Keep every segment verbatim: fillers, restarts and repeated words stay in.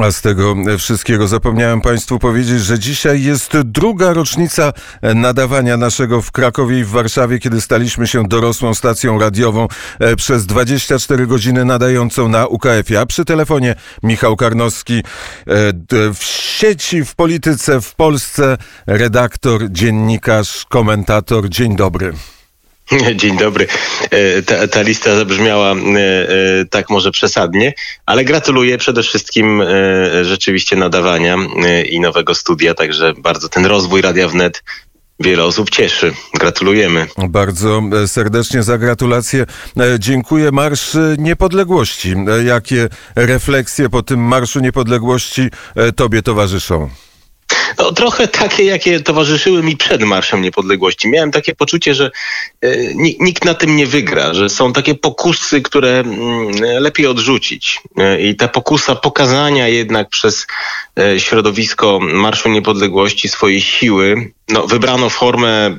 A z tego wszystkiego zapomniałem Państwu powiedzieć, że dzisiaj jest druga rocznica nadawania naszego w Krakowie i w Warszawie, kiedy staliśmy się dorosłą stacją radiową przez dwadzieścia cztery godziny nadającą na U K F-ie. A przy telefonie Michał Karnowski, w sieci, w polityce, w Polsce, redaktor, dziennikarz, komentator. Dzień dobry. Dzień dobry. Ta, ta lista zabrzmiała tak może przesadnie, ale gratuluję przede wszystkim rzeczywiście nadawania i nowego studia, także bardzo ten rozwój Radia Wnet wiele osób cieszy. Gratulujemy. Bardzo serdecznie za gratulacje. Dziękuję. Marsz Niepodległości. Jakie refleksje po tym Marszu Niepodległości tobie towarzyszą? No, trochę takie, jakie towarzyszyły mi przed Marszem Niepodległości. Miałem takie poczucie, że nikt na tym nie wygra, że są takie pokusy, które lepiej odrzucić. I ta pokusa pokazania jednak przez środowisko Marszu Niepodległości swojej siły. No, wybrano formę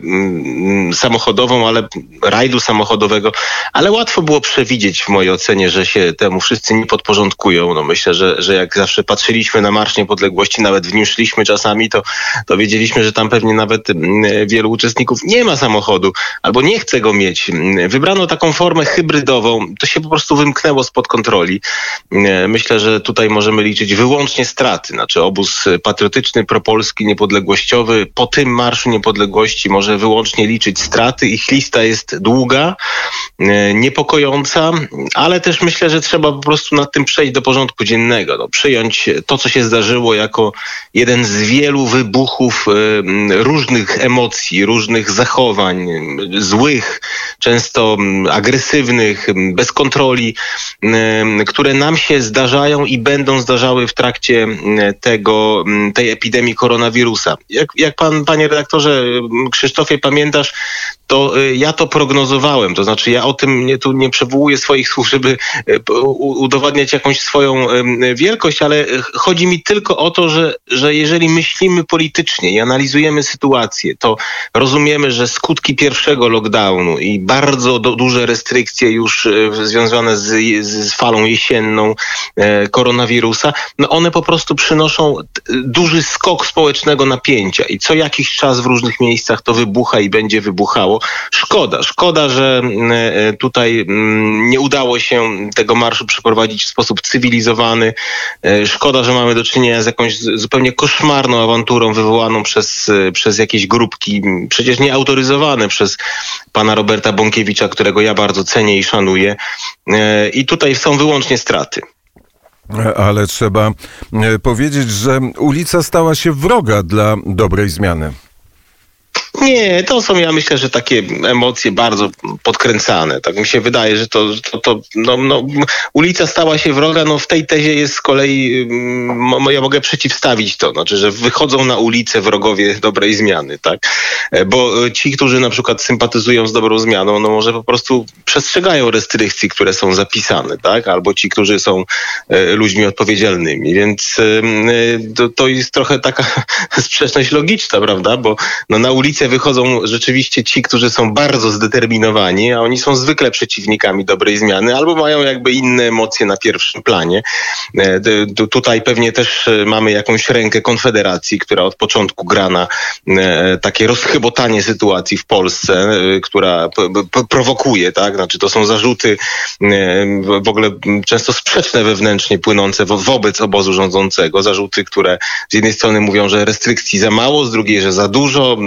samochodową, ale rajdu samochodowego, ale łatwo było przewidzieć w mojej ocenie, że się temu wszyscy nie podporządkują. No, myślę, że, że jak zawsze patrzyliśmy na Marsz Niepodległości, nawet w nim szliśmy czasami, to, to wiedzieliśmy, że tam pewnie nawet wielu uczestników nie ma samochodu albo nie chce go mieć. Wybrano taką formę hybrydową, to się po prostu wymknęło spod kontroli. Myślę, że tutaj możemy liczyć wyłącznie straty. Znaczy obóz patriotyczny, propolski, niepodległościowy po tym Marszu Niepodległości może wyłącznie liczyć straty. Ich lista jest długa, niepokojąca, ale też myślę, że trzeba po prostu nad tym przejść do porządku dziennego. No, przyjąć to, co się zdarzyło jako jeden z wielu wybuchów różnych emocji, różnych zachowań, złych, często agresywnych, bez kontroli, które nam się zdarzają i będą zdarzały w trakcie tego, tej epidemii koronawirusa. Jak, jak pan Panie redaktorze Krzysztofie, pamiętasz, to ja to prognozowałem. To znaczy ja o tym nie, tu nie przywołuję swoich słów, żeby udowadniać jakąś swoją wielkość, ale chodzi mi tylko o to, że, że jeżeli myślimy politycznie i analizujemy sytuację, to rozumiemy, że skutki pierwszego lockdownu i bardzo do, duże restrykcje już związane z, z falą jesienną koronawirusa, no one po prostu przynoszą duży skok społecznego napięcia i co jakiś czas w różnych miejscach to wybucha i będzie wybuchało. Szkoda, szkoda, że tutaj nie udało się tego marszu przeprowadzić w sposób cywilizowany. Szkoda, że mamy do czynienia z jakąś zupełnie koszmarną awanturą wywołaną przez, przez jakieś grupki, przecież nieautoryzowane przez pana Roberta Bąkiewicza, którego ja bardzo cenię i szanuję. I tutaj są wyłącznie straty. Ale trzeba powiedzieć, że ulica stała się wroga dla dobrej zmiany. Nie, to są, ja myślę, że takie emocje bardzo podkręcane. Tak mi się wydaje, że to, to, to no, no, ulica stała się wroga, no w tej tezie jest z kolei, m, ja mogę przeciwstawić to, znaczy, że wychodzą na ulicę wrogowie dobrej zmiany, tak? Bo ci, którzy na przykład sympatyzują z dobrą zmianą, no może po prostu przestrzegają restrykcji, które są zapisane, tak? Albo ci, którzy są e, ludźmi odpowiedzialnymi, więc e, to, to jest trochę taka sprzeczność logiczna, prawda? Bo no, na ulicę wychodzą rzeczywiście ci, którzy są bardzo zdeterminowani, a oni są zwykle przeciwnikami dobrej zmiany, albo mają jakby inne emocje na pierwszym planie. Tutaj pewnie też mamy jakąś rękę Konfederacji, która od początku gra na takie rozchybotanie sytuacji w Polsce, która prowokuje, tak? Znaczy to są zarzuty w ogóle często sprzeczne wewnętrznie, płynące wobec obozu rządzącego. Zarzuty, które z jednej strony mówią, że restrykcji za mało, z drugiej, że za dużo,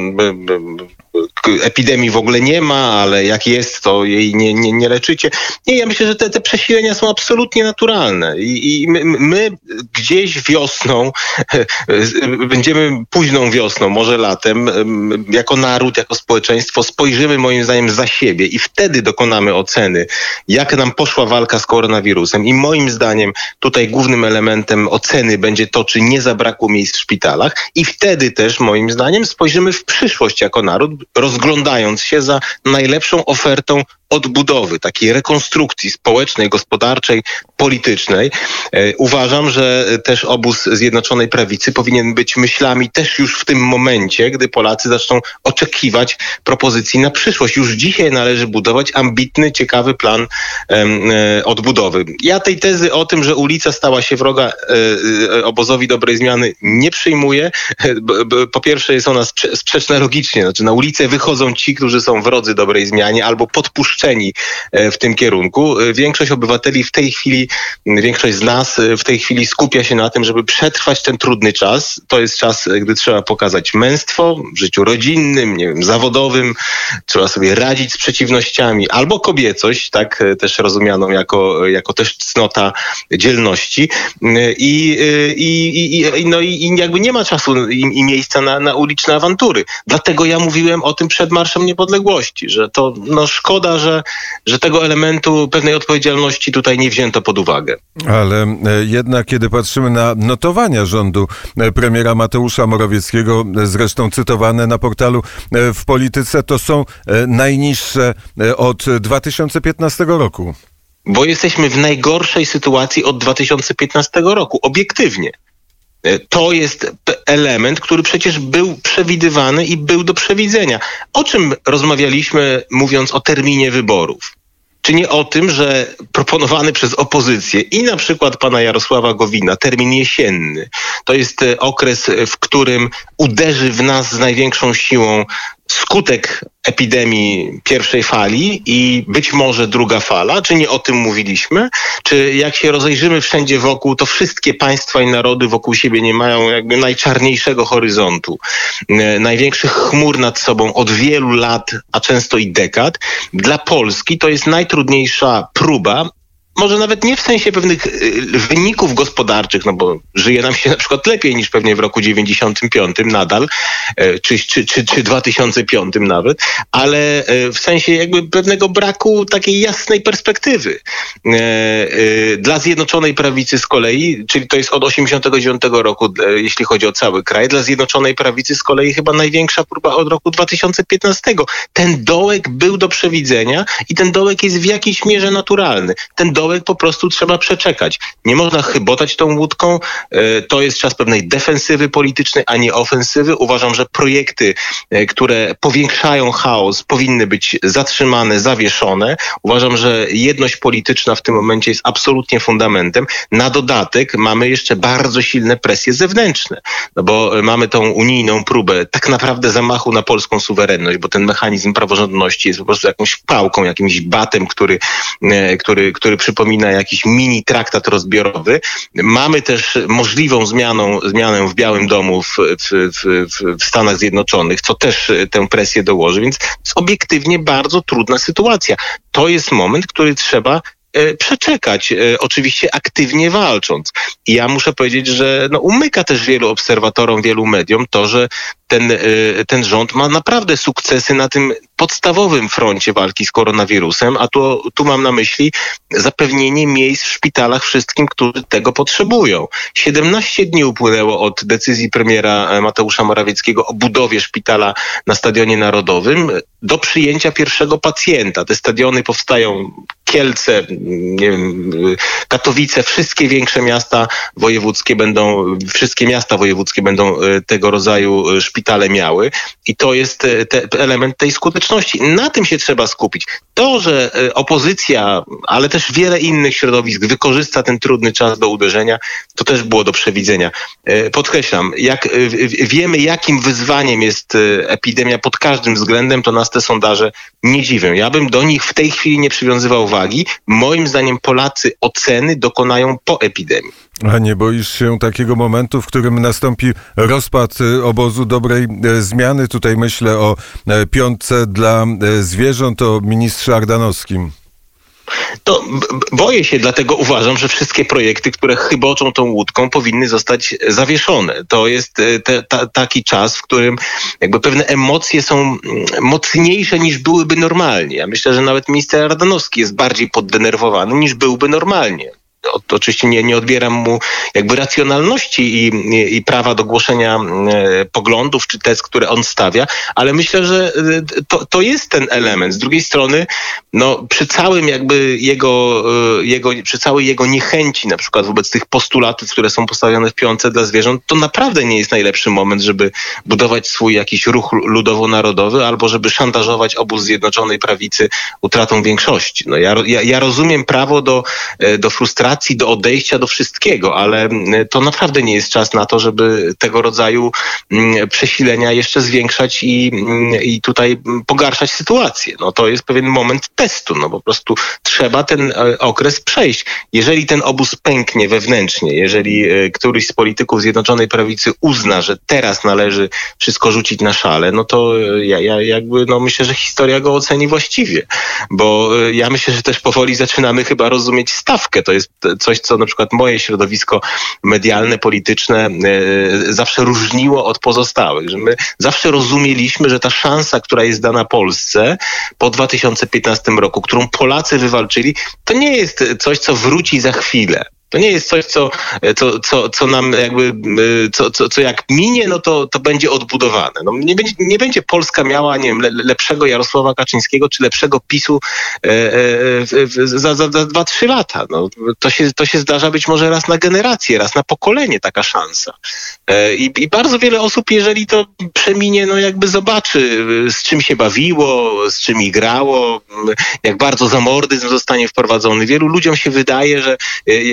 epidemii w ogóle nie ma, ale jak jest, to jej nie, nie, nie leczycie. Nie, ja myślę, że te, te przesilenia są absolutnie naturalne i, i my, my gdzieś wiosną, będziemy późną wiosną, może latem, jako naród, jako społeczeństwo spojrzymy moim zdaniem za siebie i wtedy dokonamy oceny, jak nam poszła walka z koronawirusem i moim zdaniem tutaj głównym elementem oceny będzie to, czy nie zabrakło miejsc w szpitalach i wtedy też moim zdaniem spojrzymy w przyszłość jako naród, rozglądając się za najlepszą ofertą odbudowy, takiej rekonstrukcji społecznej, gospodarczej, politycznej. Uważam, że też obóz Zjednoczonej Prawicy powinien być myślami też już w tym momencie, gdy Polacy zaczną oczekiwać propozycji na przyszłość. Już dzisiaj należy budować ambitny, ciekawy plan em, odbudowy. Ja tej tezy o tym, że ulica stała się wroga e, obozowi dobrej zmiany, nie przyjmuję. Po pierwsze, jest ona sprze- sprzeczna logicznie. Znaczy, na ulicę wychodzą ci, którzy są wrodzy dobrej zmianie albo podpuszczeni w tym kierunku. Większość obywateli w tej chwili, większość z nas w tej chwili skupia się na tym, żeby przetrwać ten trudny czas. To jest czas, gdy trzeba pokazać męstwo w życiu rodzinnym, nie wiem, zawodowym. Trzeba sobie radzić z przeciwnościami albo kobiecość, tak też rozumianą jako, jako też cnota dzielności. I, i, i, no i jakby nie ma czasu i, i miejsca na, na uliczne awantury. Dlatego ja mówiłem o tym przed Marszem Niepodległości, że to no szkoda, że, że tego elementu pewnej odpowiedzialności tutaj nie wzięto pod uwagę. Ale jednak kiedy patrzymy na notowania rządu premiera Mateusza Morawieckiego, zresztą cytowane na portalu wPolityce, to są najniższe od dwa tysiące piętnastego roku. Bo jesteśmy w najgorszej sytuacji od dwa tysiące piętnastego roku, obiektywnie. To jest element, który przecież był przewidywany i był do przewidzenia. O czym rozmawialiśmy, mówiąc o terminie wyborów? Czy nie o tym, że proponowany przez opozycję i na przykład pana Jarosława Gowina termin jesienny to jest okres, w którym uderzy w nas z największą siłą skutek epidemii pierwszej fali i być może druga fala, czy nie o tym mówiliśmy? Czy jak się rozejrzymy wszędzie wokół, to wszystkie państwa i narody wokół siebie nie mają jakby najczarniejszego horyzontu, największych chmur nad sobą od wielu lat, a często i dekad. Dla Polski to jest najtrudniejsza próba, może nawet nie w sensie pewnych wyników gospodarczych, no bo żyje nam się na przykład lepiej niż pewnie w roku dziewięćdziesiątym piątym nadal, czy, czy, czy, czy dwa tysiące piątym nawet, ale w sensie jakby pewnego braku takiej jasnej perspektywy. Dla Zjednoczonej Prawicy z kolei, czyli to jest od osiemdziesiątego dziewiątego roku, jeśli chodzi o cały kraj, dla Zjednoczonej Prawicy z kolei chyba największa próba od roku dwa tysiące piętnastego. Ten dołek był do przewidzenia i ten dołek jest w jakiejś mierze naturalny. Ten dołek po prostu trzeba przeczekać. Nie można chybotać tą łódką. To jest czas pewnej defensywy politycznej, a nie ofensywy. Uważam, że projekty, które powiększają chaos, powinny być zatrzymane, zawieszone. Uważam, że jedność polityczna w tym momencie jest absolutnie fundamentem. Na dodatek mamy jeszcze bardzo silne presje zewnętrzne, no bo mamy tą unijną próbę tak naprawdę zamachu na polską suwerenność, bo ten mechanizm praworządności jest po prostu jakąś pałką, jakimś batem, który, który, który przypomina Przypomina jakiś mini traktat rozbiorowy. Mamy też możliwą zmianą, zmianę w Białym Domu w, w, w, w Stanach Zjednoczonych, co też tę presję dołoży, więc jest obiektywnie bardzo trudna sytuacja. To jest moment, który trzeba przeczekać, oczywiście aktywnie walcząc. I ja muszę powiedzieć, że no umyka też wielu obserwatorom, wielu mediom to, że ten, ten rząd ma naprawdę sukcesy na tym podstawowym froncie walki z koronawirusem, a tu, tu mam na myśli zapewnienie miejsc w szpitalach wszystkim, którzy tego potrzebują. siedemnaście dni upłynęło od decyzji premiera Mateusza Morawieckiego o budowie szpitala na Stadionie Narodowym do przyjęcia pierwszego pacjenta. Te stadiony powstają Kielce, nie wiem, Katowice, wszystkie większe miasta wojewódzkie będą, wszystkie miasta wojewódzkie będą tego rodzaju szpitale miały i to jest te, element tej skuteczności. Na tym się trzeba skupić. To, że opozycja, ale też wiele innych środowisk wykorzysta ten trudny czas do uderzenia, to też było do przewidzenia. Podkreślam, jak wiemy, jakim wyzwaniem jest epidemia pod każdym względem, to nas te sondaże nie dziwią. Ja bym do nich w tej chwili nie przywiązywał uwagi. Moim zdaniem Polacy oceny dokonają po epidemii. A nie boisz się takiego momentu, w którym nastąpi rozpad obozu dobrej zmiany? Tutaj myślę o piątce dla zwierząt, o ministrze Ardanowskim. To boję się, dlatego uważam, że wszystkie projekty, które chyboczą tą łódką, powinny zostać zawieszone. To jest te, ta, taki czas, w którym jakby pewne emocje są mocniejsze niż byłyby normalnie. Ja myślę, że nawet minister Ardanowski jest bardziej poddenerwowany niż byłby normalnie. oczywiście nie, nie odbieram mu jakby racjonalności i, i, i prawa do głoszenia poglądów czy tez, które on stawia, ale myślę, że to, to jest ten element. Z drugiej strony, no, przy całym jakby jego, jego, przy całej jego niechęci na przykład wobec tych postulatów, które są postawione w Piątce dla zwierząt, to naprawdę nie jest najlepszy moment, żeby budować swój jakiś ruch ludowo-narodowy albo żeby szantażować obóz Zjednoczonej Prawicy utratą większości. No, ja, ja, ja rozumiem prawo do, do frustracji, do odejścia, do wszystkiego, ale to naprawdę nie jest czas na to, żeby tego rodzaju przesilenia jeszcze zwiększać i, i tutaj pogarszać sytuację. No to jest pewien moment testu, no po prostu trzeba ten okres przejść. Jeżeli ten obóz pęknie wewnętrznie, jeżeli któryś z polityków Zjednoczonej Prawicy uzna, że teraz należy wszystko rzucić na szale, no to ja, ja jakby, no myślę, że historia go oceni właściwie, bo ja myślę, że też powoli zaczynamy chyba rozumieć stawkę. To jest coś, co na przykład moje środowisko medialne, polityczne yy, zawsze różniło od pozostałych, że my zawsze rozumieliśmy, że ta szansa, która jest dana Polsce po dwa tysiące piętnastym roku, którą Polacy wywalczyli, to nie jest coś, co wróci za chwilę. To nie jest coś, co, co, co, co nam jakby, co, co, co jak minie, no to, to będzie odbudowane. No nie, będzie, nie będzie Polska miała, nie wiem, lepszego Jarosława Kaczyńskiego czy lepszego PiSu e, e, za, za, za dwa, trzy lata. No, to, się, to się zdarza być może raz na generację, raz na pokolenie taka szansa. E, i, I bardzo wiele osób, jeżeli to przeminie, no jakby zobaczy, z czym się bawiło, z czym igrało, jak bardzo zamordyzm zostanie wprowadzony. Wielu ludziom się wydaje, że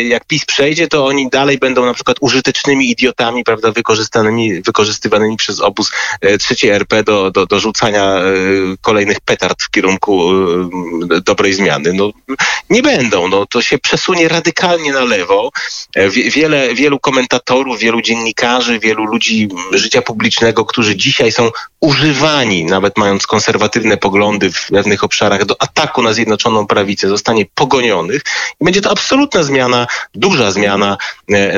jak PiS przejdzie, to oni dalej będą na przykład użytecznymi idiotami, prawda, wykorzystanymi, wykorzystywanymi przez obóz trzeciej R P do, do, do rzucania kolejnych petard w kierunku dobrej zmiany. No, nie będą. No, to się przesunie radykalnie na lewo. Wiele, wielu komentatorów, wielu dziennikarzy, wielu ludzi życia publicznego, którzy dzisiaj są używani, nawet mając konserwatywne poglądy w pewnych obszarach, do ataku na Zjednoczoną Prawicę, zostanie pogonionych i będzie to absolutna zmiana, duża zmiana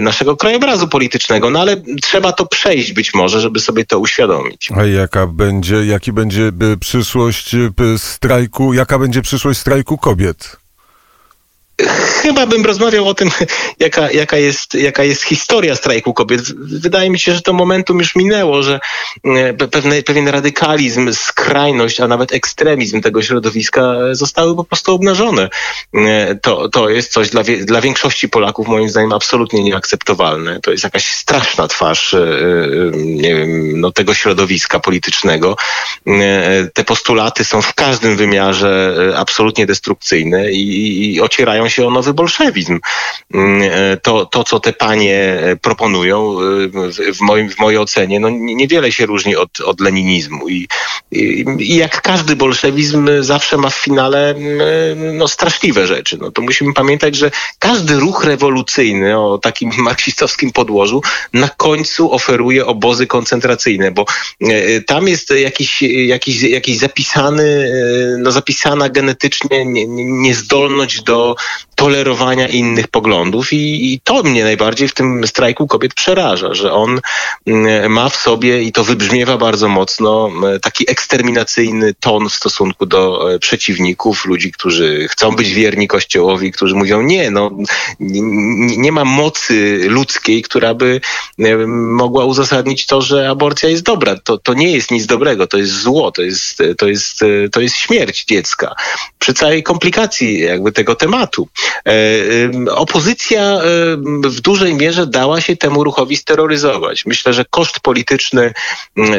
naszego krajobrazu politycznego, no ale trzeba to przejść być może, żeby sobie to uświadomić. A jaka będzie, jaki będzie przyszłość strajku, jaka będzie przyszłość strajku kobiet? Chyba bym rozmawiał o tym, jaka, jaka, jest, jaka jest historia strajku kobiet. Wydaje mi się, że to momentum już minęło, że pewne, pewien radykalizm, skrajność, a nawet ekstremizm tego środowiska zostały po prostu obnażone. To, to jest coś dla, dla większości Polaków, moim zdaniem, absolutnie nieakceptowalne. To jest jakaś straszna twarz, nie wiem, no, tego środowiska politycznego. Te postulaty są w każdym wymiarze absolutnie destrukcyjne i, i ocierają się o nowy bolszewizm. To, to co te panie proponują, w, moim, w mojej ocenie, no niewiele się różni od, od leninizmu. I, i, i jak każdy bolszewizm zawsze ma w finale no, straszliwe rzeczy. No, to musimy pamiętać, że każdy ruch rewolucyjny o takim marksistowskim podłożu na końcu oferuje obozy koncentracyjne, bo tam jest jakiś, jakiś, jakiś zapisany, no, zapisana genetycznie niezdolność do tolerowania innych poglądów i, i to mnie najbardziej w tym strajku kobiet przeraża, że on ma w sobie, i to wybrzmiewa bardzo mocno, taki eksterminacyjny ton w stosunku do przeciwników, ludzi, którzy chcą być wierni Kościołowi, którzy mówią nie, no nie, nie ma mocy ludzkiej, która by mogła uzasadnić to, że aborcja jest dobra. To, to nie jest nic dobrego, to jest zło, to jest, to jest, to jest śmierć dziecka. Przy całej komplikacji jakby tego tematu opozycja w dużej mierze dała się temu ruchowi steroryzować. Myślę, że koszt polityczny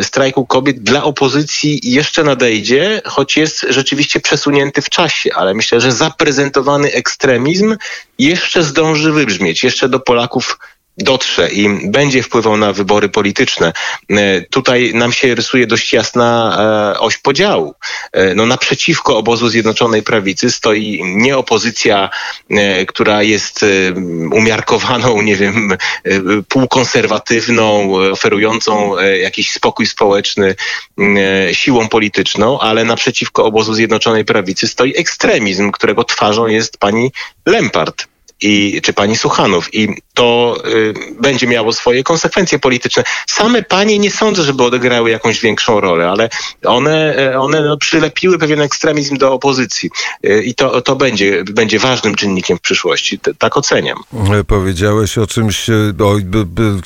strajku kobiet dla opozycji jeszcze nadejdzie, choć jest rzeczywiście przesunięty w czasie, ale myślę, że zaprezentowany ekstremizm jeszcze zdąży wybrzmieć, jeszcze do Polaków dotrze i będzie wpływał na wybory polityczne. Tutaj nam się rysuje dość jasna oś podziału. No, naprzeciwko obozu Zjednoczonej Prawicy stoi nie opozycja, która jest umiarkowaną, nie wiem, półkonserwatywną, oferującą jakiś spokój społeczny siłą polityczną, ale naprzeciwko obozu Zjednoczonej Prawicy stoi ekstremizm, którego twarzą jest pani Lempart. i czy pani Suchanów. I to y, będzie miało swoje konsekwencje polityczne. Same panie nie sądzę, żeby odegrały jakąś większą rolę, ale one, one no, przylepiły pewien ekstremizm do opozycji. Y, I to, to będzie, będzie ważnym czynnikiem w przyszłości. T- tak oceniam. Powiedziałeś o czymś, o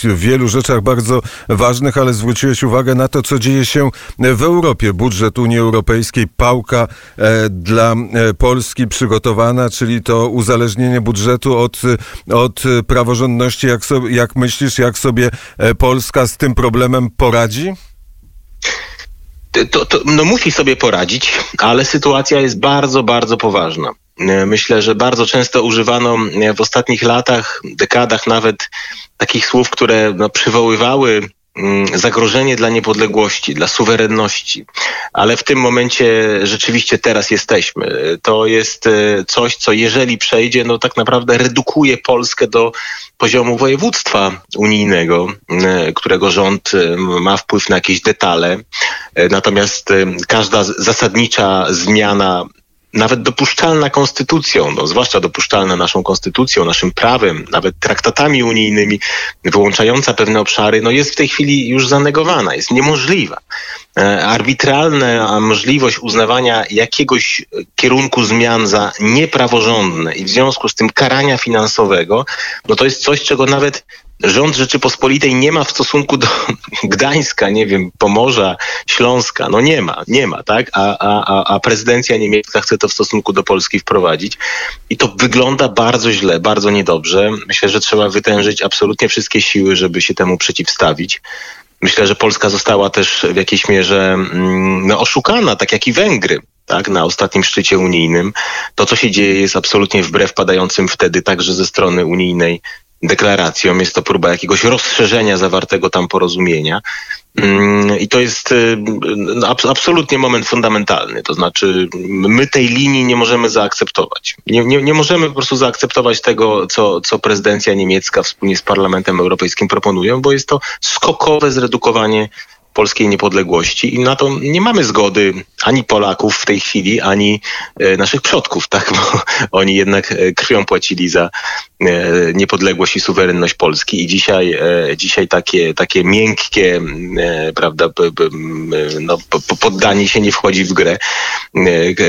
wielu rzeczach bardzo ważnych, ale zwróciłeś uwagę na to, co dzieje się w Europie. Budżet Unii Europejskiej, pałka e, dla Polski przygotowana, czyli to uzależnienie budżetu od, od praworządności. Jak, so, jak myślisz, jak sobie Polska z tym problemem poradzi? To, to, no musi sobie poradzić, ale sytuacja jest bardzo, bardzo poważna. Myślę, że bardzo często używano w ostatnich latach, dekadach nawet takich słów, które no, przywoływały zagrożenie dla niepodległości, dla suwerenności. Ale w tym momencie rzeczywiście teraz jesteśmy. To jest coś, co jeżeli przejdzie, no tak naprawdę redukuje Polskę do poziomu województwa unijnego, którego rząd ma wpływ na jakieś detale. Natomiast każda zasadnicza zmiana, nawet dopuszczalna konstytucją, no zwłaszcza dopuszczalna naszą konstytucją, naszym prawem, nawet traktatami unijnymi, wyłączająca pewne obszary, no jest w tej chwili już zanegowana, jest niemożliwa. E, arbitralna możliwość uznawania jakiegoś kierunku zmian za niepraworządne i w związku z tym karania finansowego, no to jest coś, czego nawet rząd Rzeczypospolitej nie ma w stosunku do Gdańska, nie wiem, Pomorza, Śląska. No nie ma, nie ma, tak? A, a, a prezydencja niemiecka chce to w stosunku do Polski wprowadzić. I to wygląda bardzo źle, bardzo niedobrze. Myślę, że trzeba wytężyć absolutnie wszystkie siły, żeby się temu przeciwstawić. Myślę, że Polska została też w jakiejś mierze no, oszukana, tak jak i Węgry. Tak, na ostatnim szczycie unijnym. To, co się dzieje, jest absolutnie wbrew padającym wtedy także ze strony unijnej deklaracją. Jest to próba jakiegoś rozszerzenia zawartego tam porozumienia. I to jest absolutnie moment fundamentalny. To znaczy my tej linii nie możemy zaakceptować. Nie, nie, nie możemy po prostu zaakceptować tego, co, co prezydencja niemiecka wspólnie z Parlamentem Europejskim proponują, bo jest to skokowe zredukowanie polskiej niepodległości i na to nie mamy zgody ani Polaków w tej chwili, ani naszych przodków, tak? Bo oni jednak krwią płacili za niepodległość i suwerenność Polski i dzisiaj, dzisiaj takie, takie miękkie, prawda, no, poddanie się nie wchodzi w grę.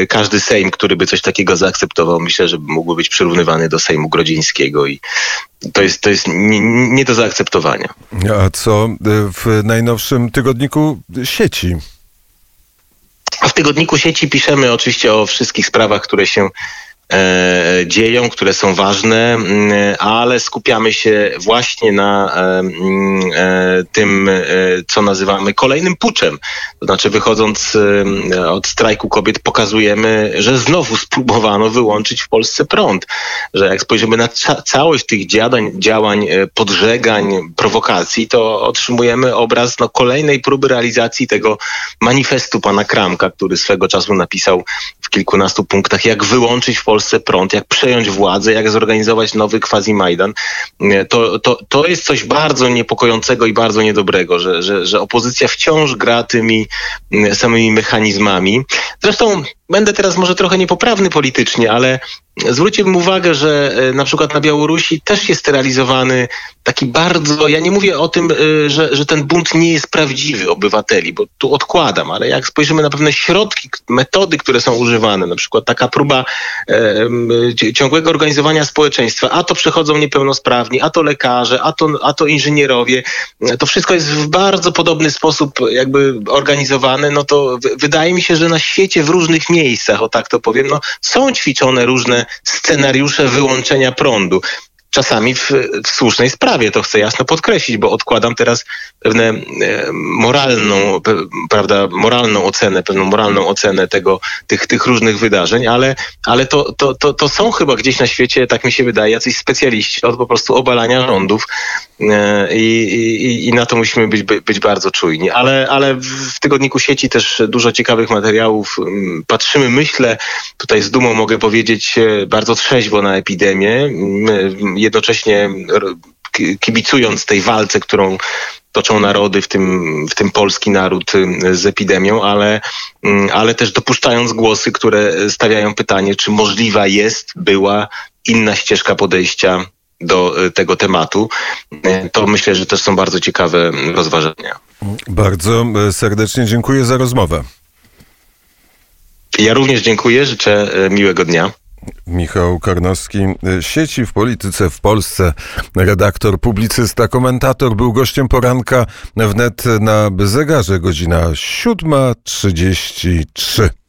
Każdy Sejm, który by coś takiego zaakceptował, myślę, że mógłby być przyrównywany do Sejmu Grodzieńskiego i to jest, to jest nie, nie do zaakceptowania. A co w najnowszym tygodniku Sieci? A w tygodniku Sieci piszemy oczywiście o wszystkich sprawach, które się e, dzieją, które są ważne, ale skupiamy się właśnie na e, e, tym, e, co nazywamy kolejnym puczem. To znaczy wychodząc e, od strajku kobiet pokazujemy, że znowu spróbowano wyłączyć w Polsce prąd. Że jak spojrzymy na ca- całość tych działań, działań, podżegań, prowokacji, to otrzymujemy obraz no, kolejnej próby realizacji tego manifestu pana Kramka, który swego czasu napisał w kilkunastu punktach, jak wyłączyć w Polsce prąd, jak przejąć władzę, jak zorganizować nowy quasi-Majdan. To, to, to jest coś bardzo niepokojącego i bardzo niedobrego, że, że, że opozycja wciąż gra tymi samymi mechanizmami. Zresztą będę teraz może trochę niepoprawny politycznie, ale zwróćmy uwagę, że na przykład na Białorusi też jest realizowany taki bardzo, ja nie mówię o tym, że, że ten bunt nie jest prawdziwy obywateli, bo tu odkładam, ale jak spojrzymy na pewne środki, metody, które są używane, na przykład taka próba e, ciągłego organizowania społeczeństwa, a to przychodzą niepełnosprawni, a to lekarze, a to, a to inżynierowie, to wszystko jest w bardzo podobny sposób jakby organizowane, no to w, wydaje mi się, że na świecie w różnych miejscach, o tak to powiem, no są ćwiczone różne scenariusze wyłączenia prądu. Czasami w, w słusznej sprawie, to chcę jasno podkreślić, bo odkładam teraz pewne moralną, prawda, moralną ocenę, pewną moralną ocenę tego, tych, tych różnych wydarzeń, ale, ale to, to, to, to są chyba gdzieś na świecie, tak mi się wydaje, jacyś specjaliści od po prostu obalania rządów i, i, i na to musimy być, być bardzo czujni. Ale, ale w tygodniku Sieci też dużo ciekawych materiałów. Patrzymy, myślę, tutaj z dumą mogę powiedzieć, bardzo trzeźwo na epidemię, jednocześnie kibicując tej walce, którą toczą narody, w tym, w tym polski naród z epidemią, ale, ale też dopuszczając głosy, które stawiają pytanie, czy możliwa jest, była inna ścieżka podejścia do tego tematu, to myślę, że też są bardzo ciekawe rozważania. Bardzo serdecznie dziękuję za rozmowę. Ja również dziękuję, życzę miłego dnia. Michał Karnowski, Sieci w polityce w Polsce, redaktor, publicysta, komentator, był gościem poranka wnet na zegarze, godzina siódma trzydzieści trzy.